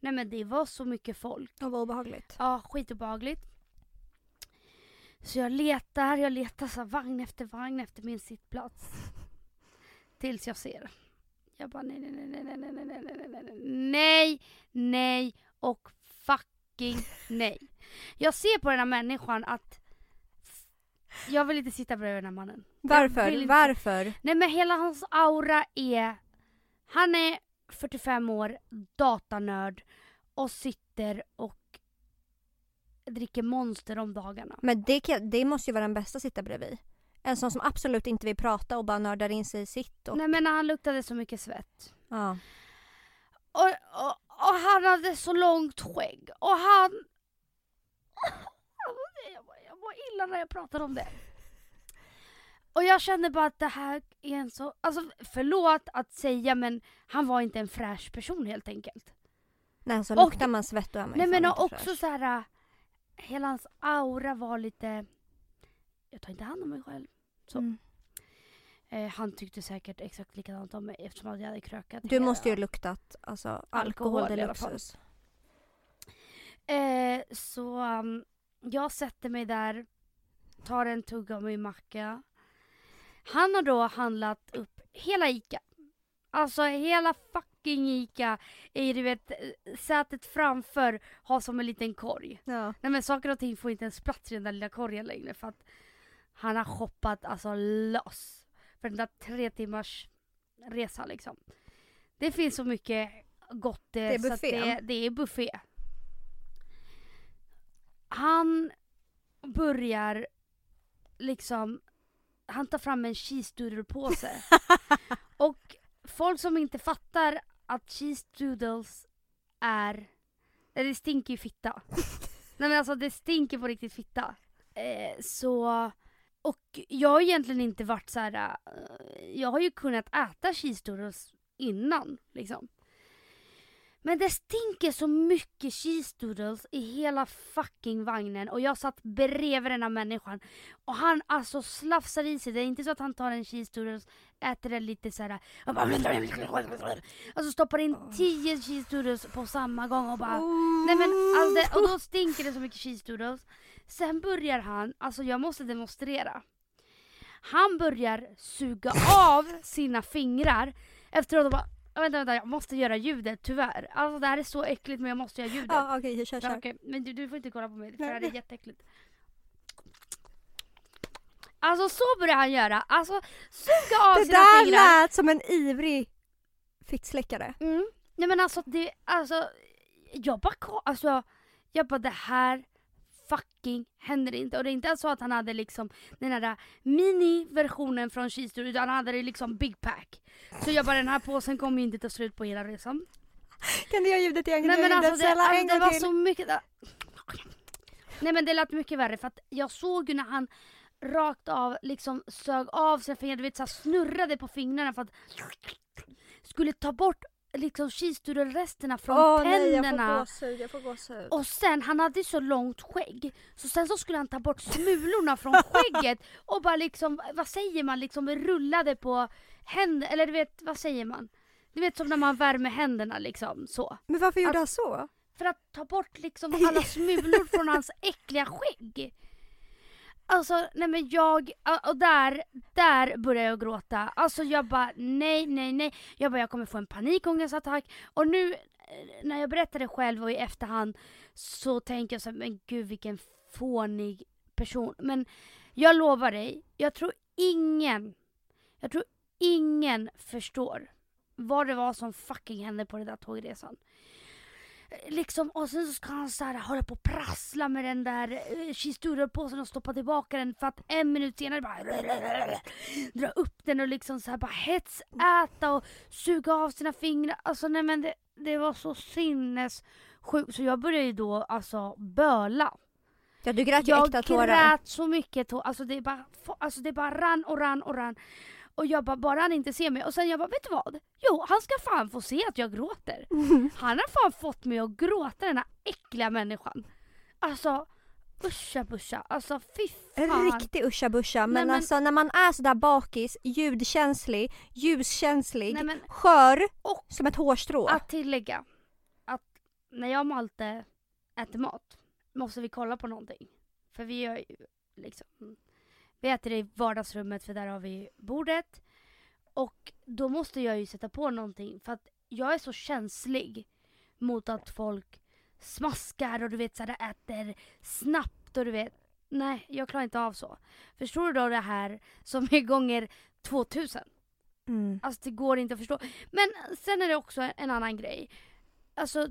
Nej men det var så mycket folk. Det var obehagligt. Ja, skitobehagligt. Så jag letar, jag letar så vagn efter vagn efter min sittplats. Tills jag ser. Jag bara nej, nej, nej, nej, nej, nej, nej, nej, nej, nej, nej och fucking nej. Jag ser på den här människan att jag vill inte sitta bredvid den här mannen. Varför? Inte... Varför? Nej men hela hans aura är, han är fyrtiofem år, datanörd och sitter och dricker monster om dagarna. Men det, kan, det måste ju vara den bästa att sitta bredvid. En sån som absolut inte vill prata och bara nördar in sig i sitt. Och... Nej men han luktade så mycket svett. Ja. Och, och, och han hade så långt skägg. Och han... Jag mår, jag mår illa när jag pratar om det. Och jag kände bara att det här är en så... Alltså förlåt att säga, men han var inte en fräsch person helt enkelt. Nej, så luktar och, man svett och är man. Nej men också fräsch. Så här... Hela hans aura var lite... Jag tar inte hand om mig själv. Så. Mm. Eh, han tyckte säkert exakt likadant om mig eftersom jag hade krökat. Du måste ju luktat alltså, alkohol, alkohol eller luxus. Eh, så um, jag sätter mig där, tar en tugga av min macka. Han har då handlat upp hela ICA. Alltså hela fucking ICA är, du vet, sätet framför har som en liten korg. Ja. Nej men saker och ting får inte ens plats i den där lilla korgen längre för att han har shoppat alltså loss för den där tre timmars resa liksom. Det finns så mycket gott det, det är buffé. Så att det, det är buffé. Han börjar liksom, han tar fram en cheese-doodle-påse och folk som inte fattar att cheese doodles är... Det stinker ju fitta. Nej men alltså det stinker på riktigt fitta. Eh, så... Och jag har egentligen inte varit så här... Jag har ju kunnat äta cheese doodles innan liksom. Men det stinker så mycket cheese doodles i hela fucking vagnen. Och jag satt bredvid den här människan. Och han alltså slafsar i sig. Det är inte så att han tar en cheese doodles, äter det lite så här. Alltså stoppar in tio cheese doodles på samma gång. Och bara... Nej men, alltså, och då stinker det så mycket cheese doodles. Sen börjar han... Alltså jag måste demonstrera. Han börjar suga av sina fingrar. Efteråt och bara... Vänta, vänta, jag måste göra ljudet, tyvärr. Alltså det här är så äckligt, men jag måste göra ljudet. Ja, ah, okej, okay, kör, kör. Okay, men du, du får inte kolla på mig, för det här är jätteäckligt. Alltså så börjar han göra. Alltså, suga av det sina fingrar. Det där lät som en ivrig fittsläckare. Mm. Nej men alltså, det, alltså, jag bara, alltså, jag bara, det här fucking händer inte. Och det är inte så att han hade liksom den här mini-versionen från Kistor, utan han hade det liksom big pack. Så jag bara, den här påsen kommer ju inte ta slut på hela resan. Kan du göra ljudet igen? Nej men alltså det, alltså, det var till. Så mycket. Nej men det lät mycket värre för att jag såg ju när han rakt av liksom sög av sina fingrar, du vet, så snurrade på fingrarna för att skulle ta bort liksom kisturresterna från oh, tänderna. Och sen, han hade så långt skägg. Så sen så skulle han ta bort smulorna från skägget. Och bara liksom, vad säger man? Liksom rullade på händer. Eller du vet, vad säger man? Du vet som när man värmer händerna liksom så. Men varför gjorde att, han så? För att ta bort liksom alla smulor från hans äckliga skägg. Alltså, nej men jag, och där, där började jag gråta. Alltså jag bara, nej, nej, nej. Jag bara, jag kommer få en panikångestattack. Och nu, när jag berättar det själv och i efterhand så tänker jag så här, men gud vilken fånig person. Men jag lovar dig, jag tror ingen, jag tror ingen förstår vad det var som fucking hände på den där tågresan. Liksom, och sen så ska han så här hålla på och prassla med den där kisturpåsen och stoppa tillbaka den för att en minut senare bara dra upp den och liksom så här bara hetsäta och suga av sina fingrar. Alltså nej men det, det var så sinnessjukt så jag började ju då alltså böla. Ja, du grät ju äkta tårar. Jag grät så mycket tårar. Alltså det bara, alltså det bara rann och rann och rann. Och jag bara, bara han inte ser mig. Och sen jag bara, vet du vad? Jo, han ska fan få se att jag gråter. Mm. Han har fan fått mig att gråta, den här äckliga människan. Alltså, usha busha. Alltså, fy fan. Riktig usha busha. Men, men alltså, när man är sådär bakis, ljudkänslig, ljuskänslig, nej, men, skör, och som ett hårstrå. Att tillägga att när jag och Malte äter mat måste vi kolla på någonting. För vi gör ju liksom, vi äter i vardagsrummet för där har vi bordet. Och då måste jag ju sätta på någonting. För att jag är så känslig mot att folk smaskar och du vet så här, äter snabbt och du vet. Nej, jag klarar inte av så. Förstår du då det här som är gånger tvåtusen? Mm. Alltså det går inte att förstå. Men sen är det också en annan grej. Alltså,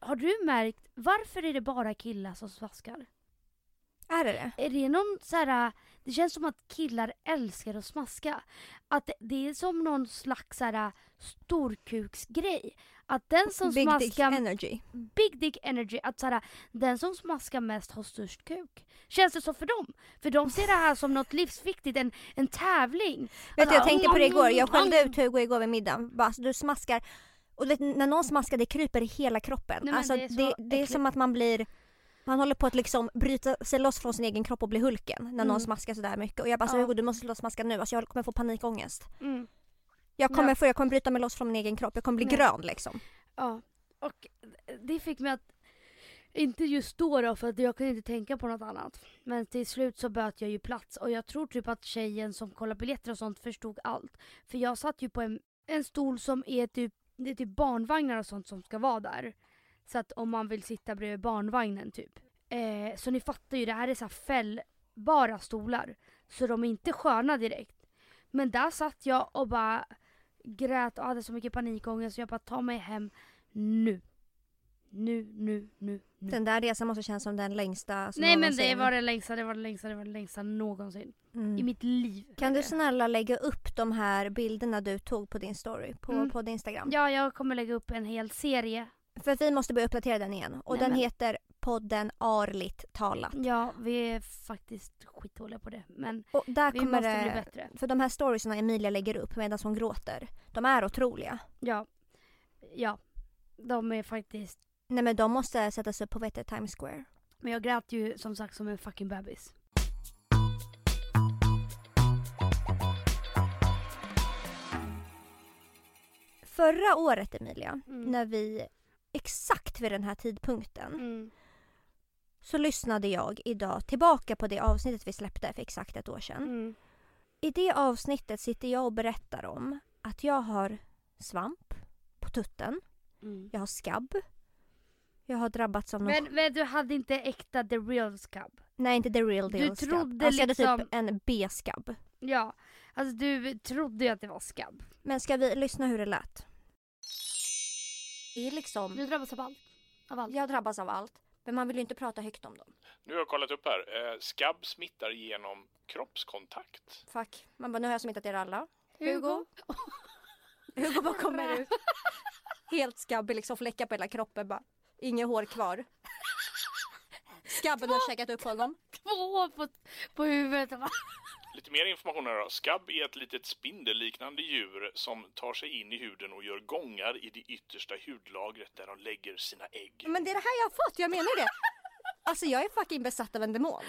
har du märkt, varför är det bara killar som smaskar? Är det det? Är det någon så här, det känns som att killar älskar att smaska. Att det är som någon slags så här storkuksgrej. Att den som big smaskar... Big dick energy. Big dick energy. Att så här, den som smaskar mest har störst kuk. Känns det så för dem? För de ser det här som något livsviktigt. En, en tävling. Vet du, jag tänkte på det igår. Jag skällde ut Hugo igår vid middagen. Bara, du smaskar. Och när någon smaskar, det kryper i hela kroppen. Nej, alltså, det är, det, det är som att man blir... Man håller på att liksom bryta sig loss från sin egen kropp och bli Hulken när mm. någon smaskar sådär mycket. Och jag bara, ja. Så, Hugo, du måste sluta smaska nu. Alltså, jag kommer få panikångest. Mm. Jag, kommer ja. få, jag kommer bryta mig loss från min egen kropp. Jag kommer bli Nej. grön liksom. Ja, och det fick mig att... Inte just då då, för att jag kunde inte tänka på något annat. Men till slut så böt jag ju plats. Och jag tror typ att tjejen som kollar biljetter och sånt förstod allt. För jag satt ju på en, en stol som är typ... Det är typ barnvagnar och sånt som ska vara där. Så att om man vill sitta bredvid barnvagnen typ. Eh, så ni fattar ju, det här är så här fällbara stolar. Så de är inte sköna direkt. Men där satt jag och bara grät och hade så mycket panikångest. Så jag bara, ta mig hem nu. Nu, nu, nu, nu. Den där resan måste kännas som den längsta som Nej någonsin. men det var den längsta, det var den längsta, det var den längsta någonsin. Mm. I mitt liv. Kan du snälla lägga upp de här bilderna du tog på din story, på, mm. på din Instagram? Ja, jag kommer lägga upp en hel serie. För vi måste börja uppdatera den igen. Och Nej, den men. heter podden Arligt talat. Ja, vi är faktiskt skitdåliga på det. Men och där vi kommer måste det, bli bättre. För de här storiesna Emilia lägger upp medan hon gråter, de är otroliga. Ja, ja. De är faktiskt... Nej, men de måste sättas upp på Vete Times Square. Men jag grät ju som sagt som en fucking bebis. Förra året, Emilia, mm. när vi exakt vid den här tidpunkten mm. så lyssnade jag idag tillbaka på det avsnittet vi släppte för exakt ett år sedan. Mm. I det avsnittet sitter jag och berättar om att jag har svamp på tutten. Mm. Jag har skabb. Jag har drabbats av något. Men, men du hade inte äkta the real skabb. Nej, inte the real deal skabb. Du trodde alltså, liksom... jag hade typ en B-skabb. Ja, alltså du trodde ju att det var skabb. Men ska vi lyssna hur det lät? Det är liksom... Du drabbas av allt. av allt. Jag drabbas av allt. Men man vill ju inte prata högt om dem. Nu har jag kollat upp här. Eh, skabb smittar genom kroppskontakt. Fuck. Man bara, nu har jag smittat er alla. Hugo. Hugo bara kommer ut. Helt skabbig, liksom fläckar på hela kroppen bara. Inga hår kvar. Skabben två, har käkat upp honom. Två hår på, på huvudet. Lite mer information här då. Skabb är ett litet spindelliknande djur som tar sig in i huden och gör gångar i det yttersta hudlagret där de lägger sina ägg. Men det är det här jag har fått, jag menar det. Alltså jag är fucking besatt av en demon.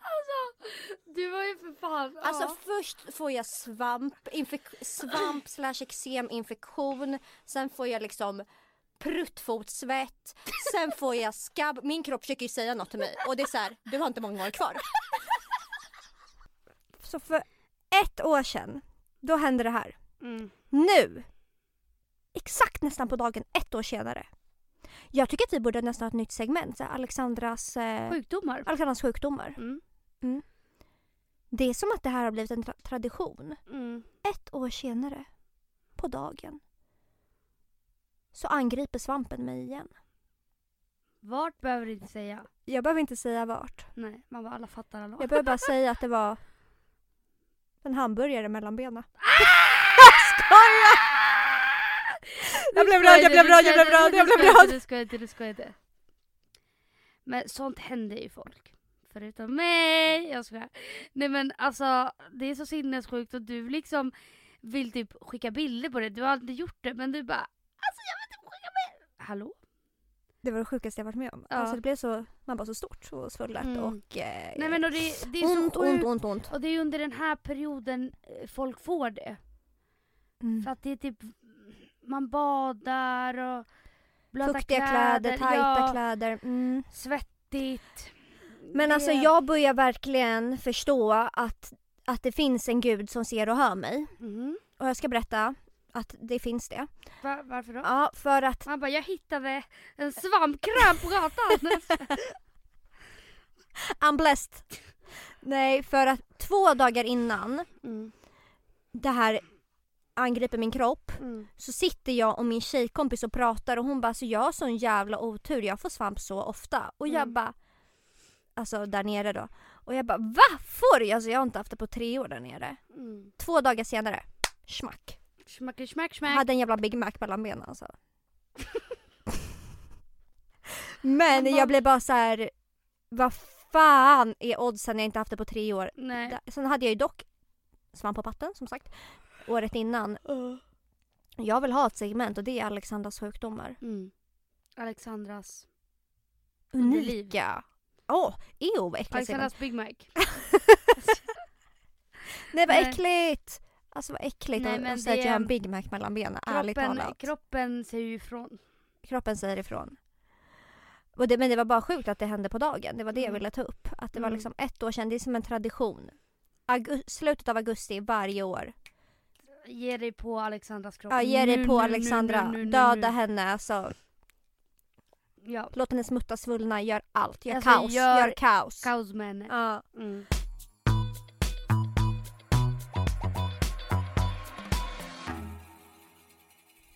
Alltså, du var ju för fan... Alltså ja. Först får jag svamp, infek- svamp slash ekseminfektion. Sen får jag liksom... pruttfotsvett. Sen får jag skabb. Min kropp försöker ju säga något till mig. Och det är så här, du har inte många år kvar. Så för ett år sedan, då hände det här. Mm. Nu, exakt nästan på dagen, ett år senare. Jag tycker att vi borde nästan ha ett nytt segment. Så här, Alexandras, eh, sjukdomar. Alexandras sjukdomar. Mm. Mm. Det är som att det här har blivit en tra- tradition. Mm. Ett år senare, på dagen. Så angriper svampen mig igen. Vart behöver du inte säga? Jag behöver inte säga vart. Nej, man bara alla fattar alla. Jag behöver bara säga att det var en hamburgare mellan benen. Skoja! Jag blev röd, jag blev röd, jag blev röd, jag blev röd. Du skojar inte, du skojar inte. Men sånt händer ju folk. Förutom mig, jag skojar. Nej men alltså, det är så sinnessjukt och du liksom vill typ skicka bilder på det. Du har aldrig gjort det, men du bara... Alltså jag vet inte vad jag med. Hallå? Det var det sjukaste jag varit med om. Ja. Alltså det blev så, man bara så stort och svullat mm. och, eh, Nej, men och det, det är ont, så ont, ont, ont. Och det är under den här perioden folk får det. Mm. För att det är typ, man badar och blöta fuktiga kläder, kläder tajta ja, kläder. Mm. Svettigt. Men det... alltså jag börjar verkligen förstå att, att det finns en gud som ser och hör mig. Mm. Och jag ska berätta att det finns det. Va, varför då? Ja, för att... Man bara, jag hittade en svampkräm på gatan. I'm blessed. Nej, för att två dagar innan mm. det här angriper min kropp mm. så sitter jag och min tjejkompis och pratar och hon bara, så jag har sån jävla otur, jag får svamp så ofta. Och mm. jag bara, alltså där nere då. Och jag bara, va? Får jag? Alltså jag har inte haft det på tre år där nere. Mm. Två dagar senare, smack. Smack, smack, smack. Jag hade en jävla Big Mac mellan benen alltså. Men jag blev bara så här, vad fan är oddsen? Jag har inte haft det på tre år. Nej. Sen hade jag ju dock svamp på patten som sagt. Året innan. Uh. Jag vill ha ett segment och det är Alexandras sjukdomar. Mm. Alexandras unika. Åh, oh, ew, vad äckligt. Alexandras Big Mac. Nej, vad äckligt. Alltså vad äckligt. Nej, men att säga att jag har en Big Mac mellan benen. Ärligt talat. Kroppen säger ju ifrån. Kroppen säger ifrån. Och det, men det var bara sjukt att det hände på dagen. Det var det mm. jag ville ta upp. Att det mm. var liksom ett år sedan. Det är som en tradition. August, slutet av augusti varje år. Ge dig på Alexandras kropp. Ja, ge dig nu, på nu, Alexandra. Nu, nu, nu, Döda nu. henne. Alltså. Ja. Låt henne smutta, svullna. Gör allt. Gör alltså, kaos. Gör, gör kaos. Kaos med henne. Ja. Mm.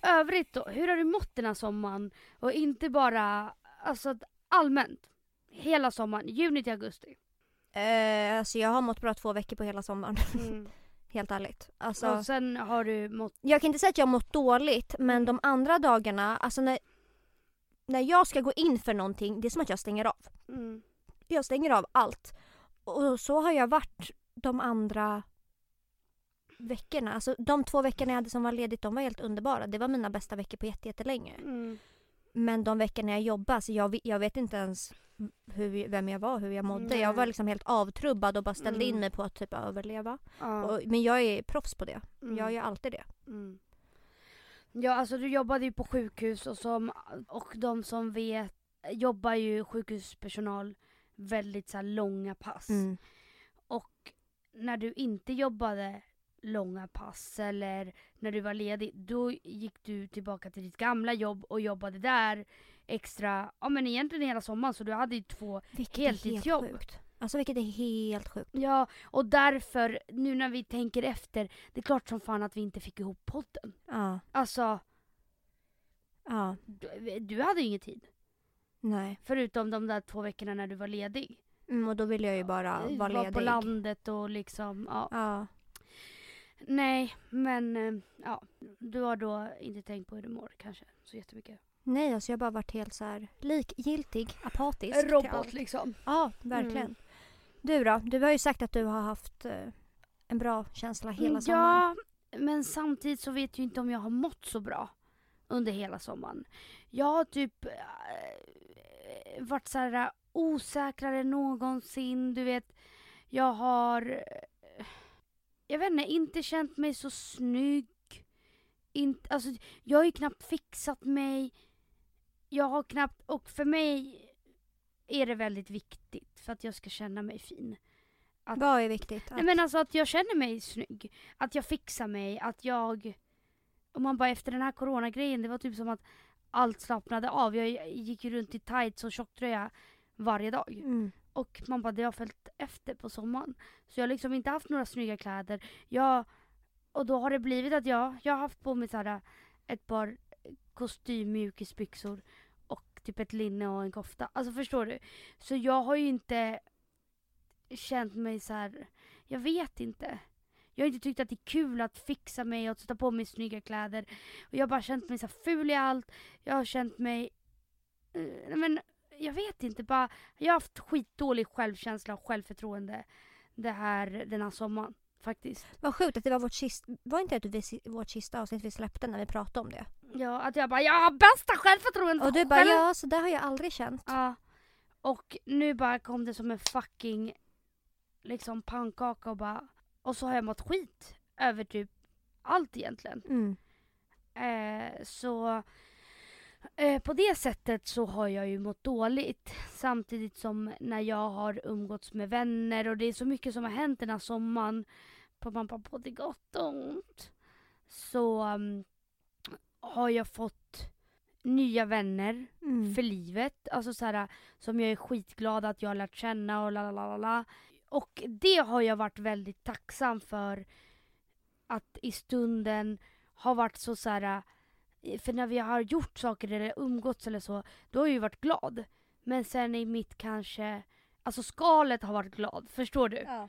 Övrigt då, hur har du mått den här sommaren? Och inte bara, alltså allmänt. Hela sommaren, juni till augusti. Eh, alltså jag har mått bra två veckor på hela sommaren. Mm. Helt ärligt. Alltså, och sen har du mått... Jag kan inte säga att jag har mått dåligt, men de andra dagarna, alltså när, när jag ska gå in för någonting, det är som att jag stänger av. Mm. Jag stänger av allt. Och så har jag varit de andra... veckorna, alltså de två veckorna jag hade som var ledigt, de var helt underbara. Det var mina bästa veckor på jättelänge. Mm. Men de veckorna jag jobbade, så jag, jag vet inte ens hur, vem jag var, hur jag mådde. Nej. Jag var liksom helt avtrubbad och bara ställde mm. in mig på att typ överleva. Ja. Och, men jag är proffs på det. Mm. Jag gör alltid det. Mm. Ja, alltså du jobbade ju på sjukhus och, som, och de som vet jobbar ju sjukhuspersonal väldigt så här, långa pass. Mm. Och när du inte jobbade långa pass eller när du var ledig, då gick du tillbaka till ditt gamla jobb och jobbade där extra, ja men egentligen hela sommaren, så du hade ju två heltidsjobb. Helt sjukt. Alltså vilket är helt sjukt. Ja, och därför, nu när vi tänker efter, det är klart som fan att vi inte fick ihop podden. Ja. Alltså ja. Du, du hade ju ingen tid. Nej. Förutom de där två veckorna när du var ledig. Mm, och då ville jag ju bara ja, vara ledig. Var på landet och liksom, ja. Ja. Nej, men ja, du har då inte tänkt på hur du mår kanske så jättemycket. Nej, alltså jag har bara varit helt så här likgiltig, apatisk. En robot liksom. Ja, verkligen. Mm. Du då? Du har ju sagt att du har haft eh, en bra känsla hela sommaren. Ja, men samtidigt så vet jag inte om jag har mått så bra under hela sommaren. Jag har typ äh, varit så här osäkrare någonsin, du vet. Jag har... Jag vet inte, inte känt mig så snygg. Inte, alltså, jag har ju knappt fixat mig. Jag har knappt... Och för mig är det väldigt viktigt för att jag ska känna mig fin. Att, Vad är viktigt? Att... Nej, men alltså att jag känner mig snygg. Att jag fixar mig. Att jag... Om man bara efter den här coronagrejen, det var typ som att allt slappnade av. Jag gick ju runt i tights och tjocktröja varje dag. Mm. Och man bara, det har följt efter på sommaren. Så jag har liksom inte haft några snygga kläder. Jag, och då har det blivit att jag, jag har haft på mig så här ett par kostymmjukisbyxor. Och typ ett linne och en kofta. Alltså förstår du? Så jag har ju inte känt mig så här. Jag vet inte. Jag har inte tyckt att det är kul att fixa mig och sätta på mig snygga kläder. Och jag har bara känt mig så här ful i allt. Jag har känt mig... Men... Jag vet inte, bara jag har haft skitdålig självkänsla och självförtroende det här, den här sommaren faktiskt. Vad sjukt att det var vårt sista, var inte det att vi, vårt sista avsnitt vi släppte när vi pratade om det? Ja, att jag bara, jag har bästa självförtroende. Och du bara, själv... ja så det har jag aldrig känt. Ja, och nu bara kom det som en fucking liksom pannkaka och bara, och så har jag mått skit över typ allt egentligen. Mm. Eh, så... eh, på det sättet så har jag ju mått dåligt. Samtidigt som när jag har umgåtts med vänner och det är så mycket som har hänt den här sommaren. På man på både gott och ont. Så um, har jag fått nya vänner mm. för livet. Alltså så här, som jag är skitglad att jag har lärt känna och lalalala. Och det har jag varit väldigt tacksam för. Att i stunden har varit så så här. För när vi har gjort saker eller umgåtts eller så, då har jag ju varit glad. Men sen i mitt kanske, alltså skalet har varit glad, förstår du? Ja.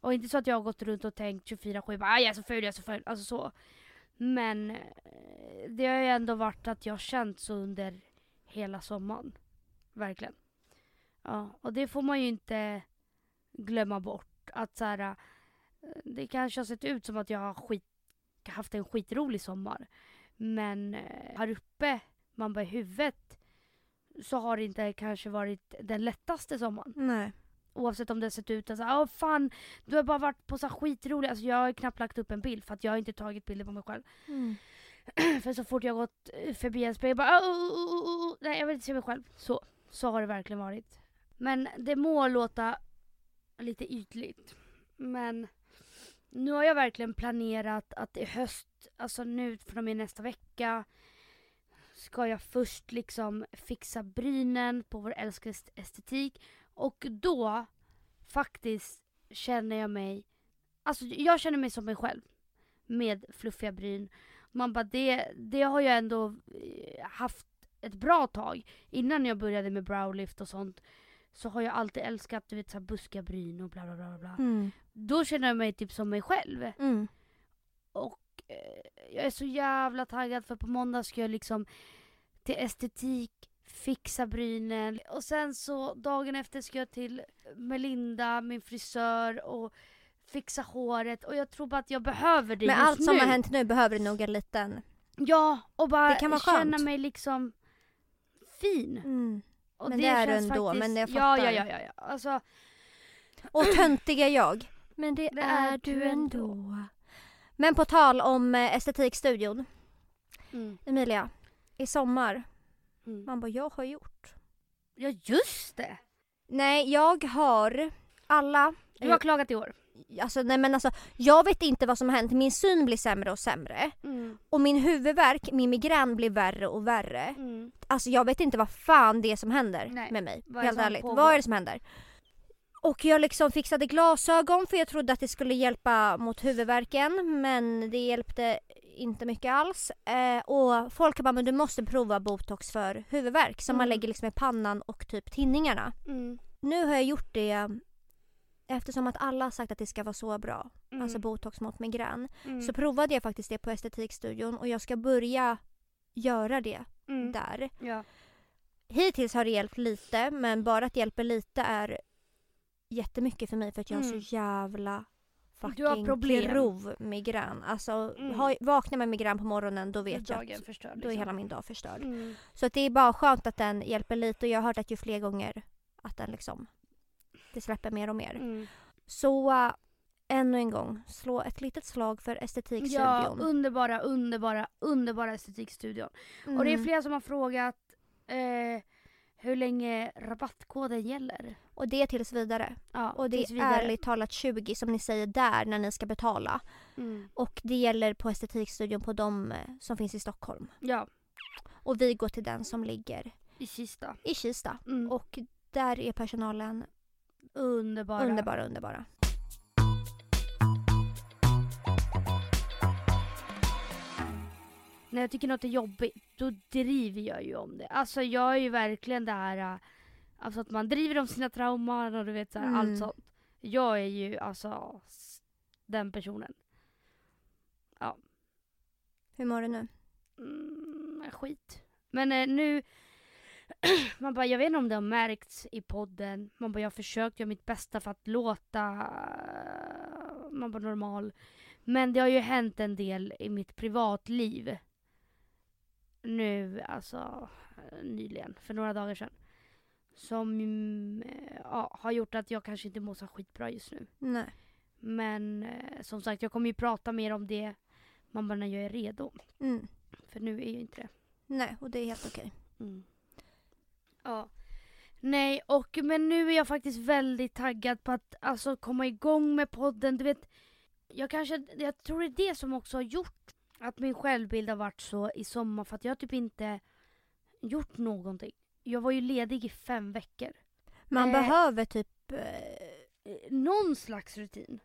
Och inte så att jag har gått runt och tänkt tjugofyra sju, bara, jag är så ful, jag är så ful, alltså så. Men det har ju ändå varit att jag har känt så under hela sommaren. Verkligen. Ja, och det får man ju inte glömma bort. Att så här, det kanske har sett ut som att jag har skit, haft en skitrolig sommar. Men här uppe, man bara i huvudet, så har det inte kanske varit den lättaste sommaren. Nej. Oavsett om det har sett ut så här, åh fan, du har bara varit på så här skitrolig. Alltså jag har knappt lagt upp en bild för att jag har inte tagit bilder på mig själv. Mm. För så fort jag har gått förbi en spegel, jag bara, åh, åh, åh, åh, nej jag vill inte se mig själv. Så, så har det verkligen varit. Men det må låta lite ytligt. Men nu har jag verkligen planerat att i höst, alltså nu från min nästa vecka, ska jag först liksom fixa brynen på vår älskade estetik. Och då faktiskt känner jag mig, alltså jag känner mig som mig själv med fluffiga bryn. Man bara, det, det har jag ändå haft ett bra tag. Innan jag började med browlift och sånt så har jag alltid älskat, du vet, så här buska bryn och bla bla bla bla. Mm. Då känner jag mig typ som mig själv. Mm. Och eh, jag är så jävla taggad för på måndag ska jag liksom till estetik, fixa brynen. Och sen så dagen efter ska jag till Melinda, min frisör, och fixa håret. Och jag tror bara att jag behöver det. Men allt nu som har hänt nu behöver du nog en liten. Ja, och bara det kan känna mig liksom fin. Mm. Och men det, det är du ändå, faktiskt, men det jag fattar. Ja, ja, ja. ja. Alltså... Och töntiga jag. Men det, det är du ändå. ändå. Men på tal om estetikstudion. Mm. Emilia, i sommar. Mm. Man bara, jag har gjort. Ja, just det. Nej, jag har alla... Du har klagat i år. Alltså, nej men alltså, jag vet inte vad som har hänt. Min syn blir sämre och sämre. Mm. Och min huvudvärk, min migrän blir värre och värre. Mm. Alltså, jag vet inte vad fan det är som händer nej. med mig. Helt ärligt. Pågår? Vad är det som händer? Och jag liksom fixade glasögon för jag trodde att det skulle hjälpa mot huvudvärken. Men det hjälpte inte mycket alls. Eh, och folk bara, men du måste prova botox för huvudvärk. Som mm. man lägger liksom i pannan och typ tinningarna. Mm. Nu har jag gjort det eftersom att alla har sagt att det ska vara så bra. Mm. Alltså botox mot migrän. Mm. Så provade jag faktiskt det på Estetikstudion. Och jag ska börja göra det mm. där. Ja. Hittills har det hjälpt lite. Men bara att det hjälper lite är jättemycket för mig. För att jag har mm. så jävla... Du har problem. Grov migrän. Alltså, mm. ha, vaknar man med migrän på morgonen, då vet Dagen jag att förstörd, liksom. Då är hela min dag förstörd. Mm. Så att det är bara skönt att den hjälper lite. Och jag har hört att ju fler gånger att den liksom, det släpper mer och mer. Mm. Så uh, ännu en gång, slå ett litet slag för Estetikstudion. Ja, underbara, underbara, underbara Estetikstudion. Mm. Och det är flera som har frågat eh, hur länge rabattkoden gäller. Och det är tills vidare. Ja, och det är ärligt talat tjugo som ni säger där när ni ska betala. Mm. Och det gäller på Estetikstudion på de som finns i Stockholm. Ja. Och vi går till den som ligger i Kista. I Kista. Mm. Och där är personalen underbara. Underbara, underbara. När jag tycker något är jobbigt, då driver jag ju om det. Alltså jag är ju verkligen det här, alltså att man driver om sina trauman och du vet så här, mm. allt sånt. Jag är ju alltså den personen. Ja. Hur mår du nu? Mm, skit. Men eh, nu, man bara, jag vet inte om det har märkts i podden. Man bara, jag har försökt göra mitt bästa för att låta, man bara, normal. Men det har ju hänt en del i mitt privatliv. Nu, alltså nyligen, för några dagar sedan. Som ja, har gjort att jag kanske inte mår så skitbra just nu. Nej. Men som sagt, jag kommer ju prata mer om det. Man bara, när jag är redo. Mm. För nu är jag inte det. Nej, och det är helt okej. Mm. Ja. Nej, och men nu är jag faktiskt väldigt taggad på att alltså komma igång med podden. Du vet, jag kanske jag tror det är det som också har gjort att min självbild har varit så i sommar, för att jag har typ inte gjort någonting. Jag var ju ledig i fem veckor. Man eh, behöver typ eh, någon slags rutin.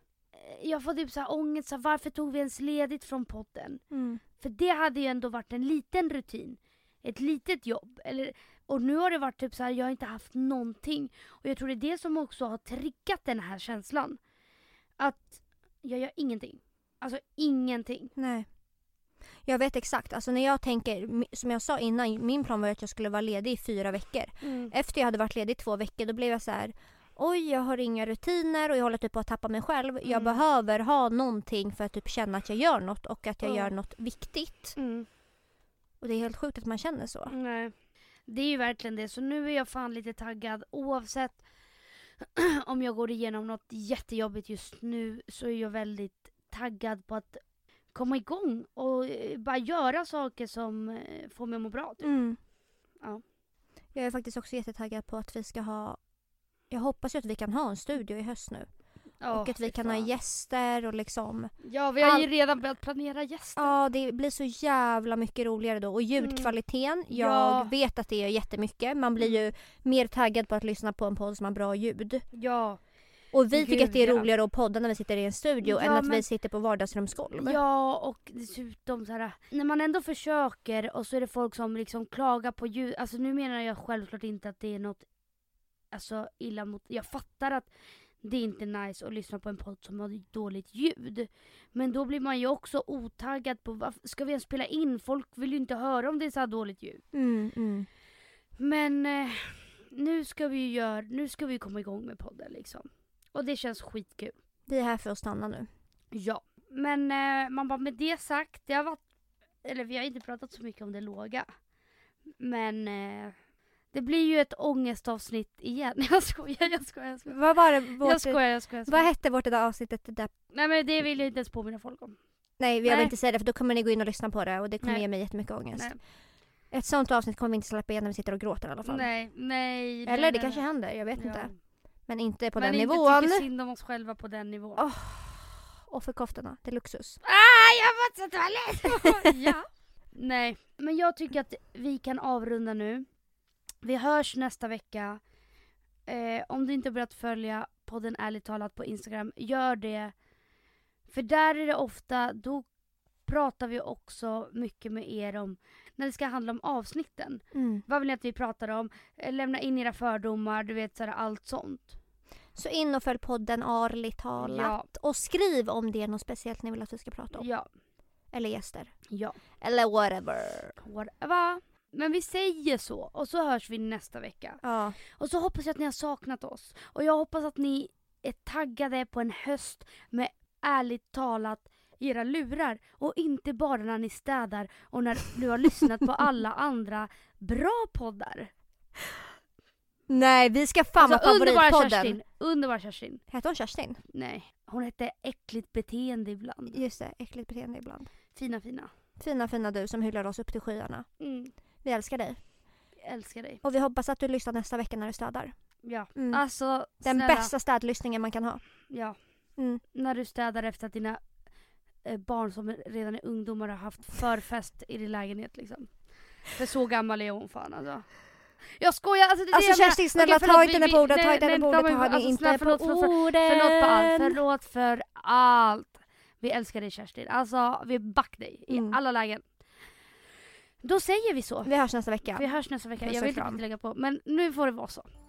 Jag får typ så här ångest, så här, varför tog vi ens ledigt från podden? Mm. För det hade ju ändå varit en liten rutin, ett litet jobb. Eller, och nu har det varit typ så här, jag har inte haft någonting. Och jag tror det är det som också har triggat den här känslan. Att jag gör ingenting. Alltså ingenting. Nej. Jag vet exakt, alltså när jag tänker, som jag sa innan, min plan var att jag skulle vara ledig i fyra veckor. Mm. Efter jag hade varit ledig i två veckor, då blev jag så här, oj, jag har inga rutiner och jag håller typ på att tappa mig själv. Mm. Jag behöver ha någonting för att typ känna att jag gör något och att jag mm. gör något viktigt. Mm. Och det är helt sjukt att man känner så. Nej, det är ju verkligen det. Så nu är jag fan lite taggad, oavsett om jag går igenom något jättejobbigt just nu, så är jag väldigt taggad på att komma igång och bara göra saker som får mig att må bra. Typ. Mm. Ja. Jag är faktiskt också jättetaggad på att vi ska ha, jag hoppas ju att vi kan ha en studio i höst nu. Oh, och att vi kan fan. ha gäster och liksom. Ja, vi har all... ju redan börjat planera gäster. Ja, det blir så jävla mycket roligare då. Och ljudkvaliteten, mm. jag ja. vet att det är jättemycket. Man blir ju mer taggad på att lyssna på en podd som har bra ljud. Ja. Och vi Gud, tycker att det är roligare att podda när vi sitter i en studio ja, än att men... vi sitter på vardagsrumsgolv. Ja, och dessutom så här, när man ändå försöker och så är det folk som liksom klagar på ljud. Alltså nu menar jag självklart inte att det är något alltså illa mot... Jag fattar att det är inte nice att lyssna på en podd som har dåligt ljud. Men då blir man ju också otaggad på, varför ska vi ens spela in? Folk vill ju inte höra om det är så här dåligt ljud. Mm, mm. Men eh, nu ska vi ju göra, nu ska vi komma igång med podden liksom. Och det känns skitkul. Vi är här för att stanna nu. Ja, men eh, man bara med det sagt, det har varit, eller vi har inte pratat så mycket om det låga. Men eh, det blir ju ett ångestavsnitt igen. Jag skojar, jag skojar, jag skojar. Vad var det? Vårt, jag skojar, jag skojar, jag skojar. Vad hette vårt idag avsnittet? Där? Nej, men det vill jag inte ens påminna folk om. Nej, jag vill inte säga det, för då kommer ni gå in och lyssna på det och det kommer nej. ge mig jättemycket ångest. Nej. Ett sånt avsnitt kommer vi inte släppa igen när vi sitter och gråter i alla fall. Nej, nej. Eller nej, det nej. kanske händer, jag vet ja. inte. Men inte på men den inte nivån. Men inte tycker synd om oss själva på den nivån. Oh, och för koftorna, det är luxus. Ah, jag har varit så toalett! ja. Nej, men jag tycker att vi kan avrunda nu. Vi hörs nästa vecka. Eh, om du inte har börjat följa podden Ärligt talat på Instagram, gör det. För där är det ofta, då pratar vi också mycket med er om, när det ska handla om avsnitten. Mm. Vad vill ni att vi pratar om? Lämna in era fördomar, du vet, sådär, allt sånt. Så in och följ podden Ärligt talat. Ja. Och skriv om det är något speciellt ni vill att vi ska prata om. Ja. Eller gäster. Ja. Eller whatever. Whatever. Men vi säger så. Och så hörs vi nästa vecka. Ja. Och så hoppas jag att ni har saknat oss. Och jag hoppas att ni är taggade på en höst med Ärligt talat era lurar, och inte bara när ni städar och när du har lyssnat på alla andra bra poddar. Nej, vi ska fan alltså, vara favoritpodden. Kerstin, underbar Kerstin. Hette hon Kerstin? Nej, hon hette Äckligt beteende ibland. Just det, Äckligt beteende ibland. Fina, fina. Fina, fina du som hyllar oss upp till skyarna. Mm. Vi älskar dig. Jag älskar dig. Och vi hoppas att du lyssnar nästa vecka när du städar. Ja, mm. alltså den snälla. bästa städlyssningen man kan ha. Ja, mm. när du städar efter att dina barn som redan är ungdomar har haft förfest i din lägenhet liksom. För så gammal är hon fan alltså. Jag skojar. Alltså, det alltså det Kerstin, snälla ta inte henne på ordet. Ta inte henne på ordet. Ta henne inte på ordet. Förlåt för allt. Förlåt för allt. Vi älskar dig Kerstin. Alltså vi backar dig i mm. alla lägen. Då säger vi så. Vi hörs nästa vecka. Vi hörs nästa vecka. Jag vill inte lägga på. Men nu får det vara så.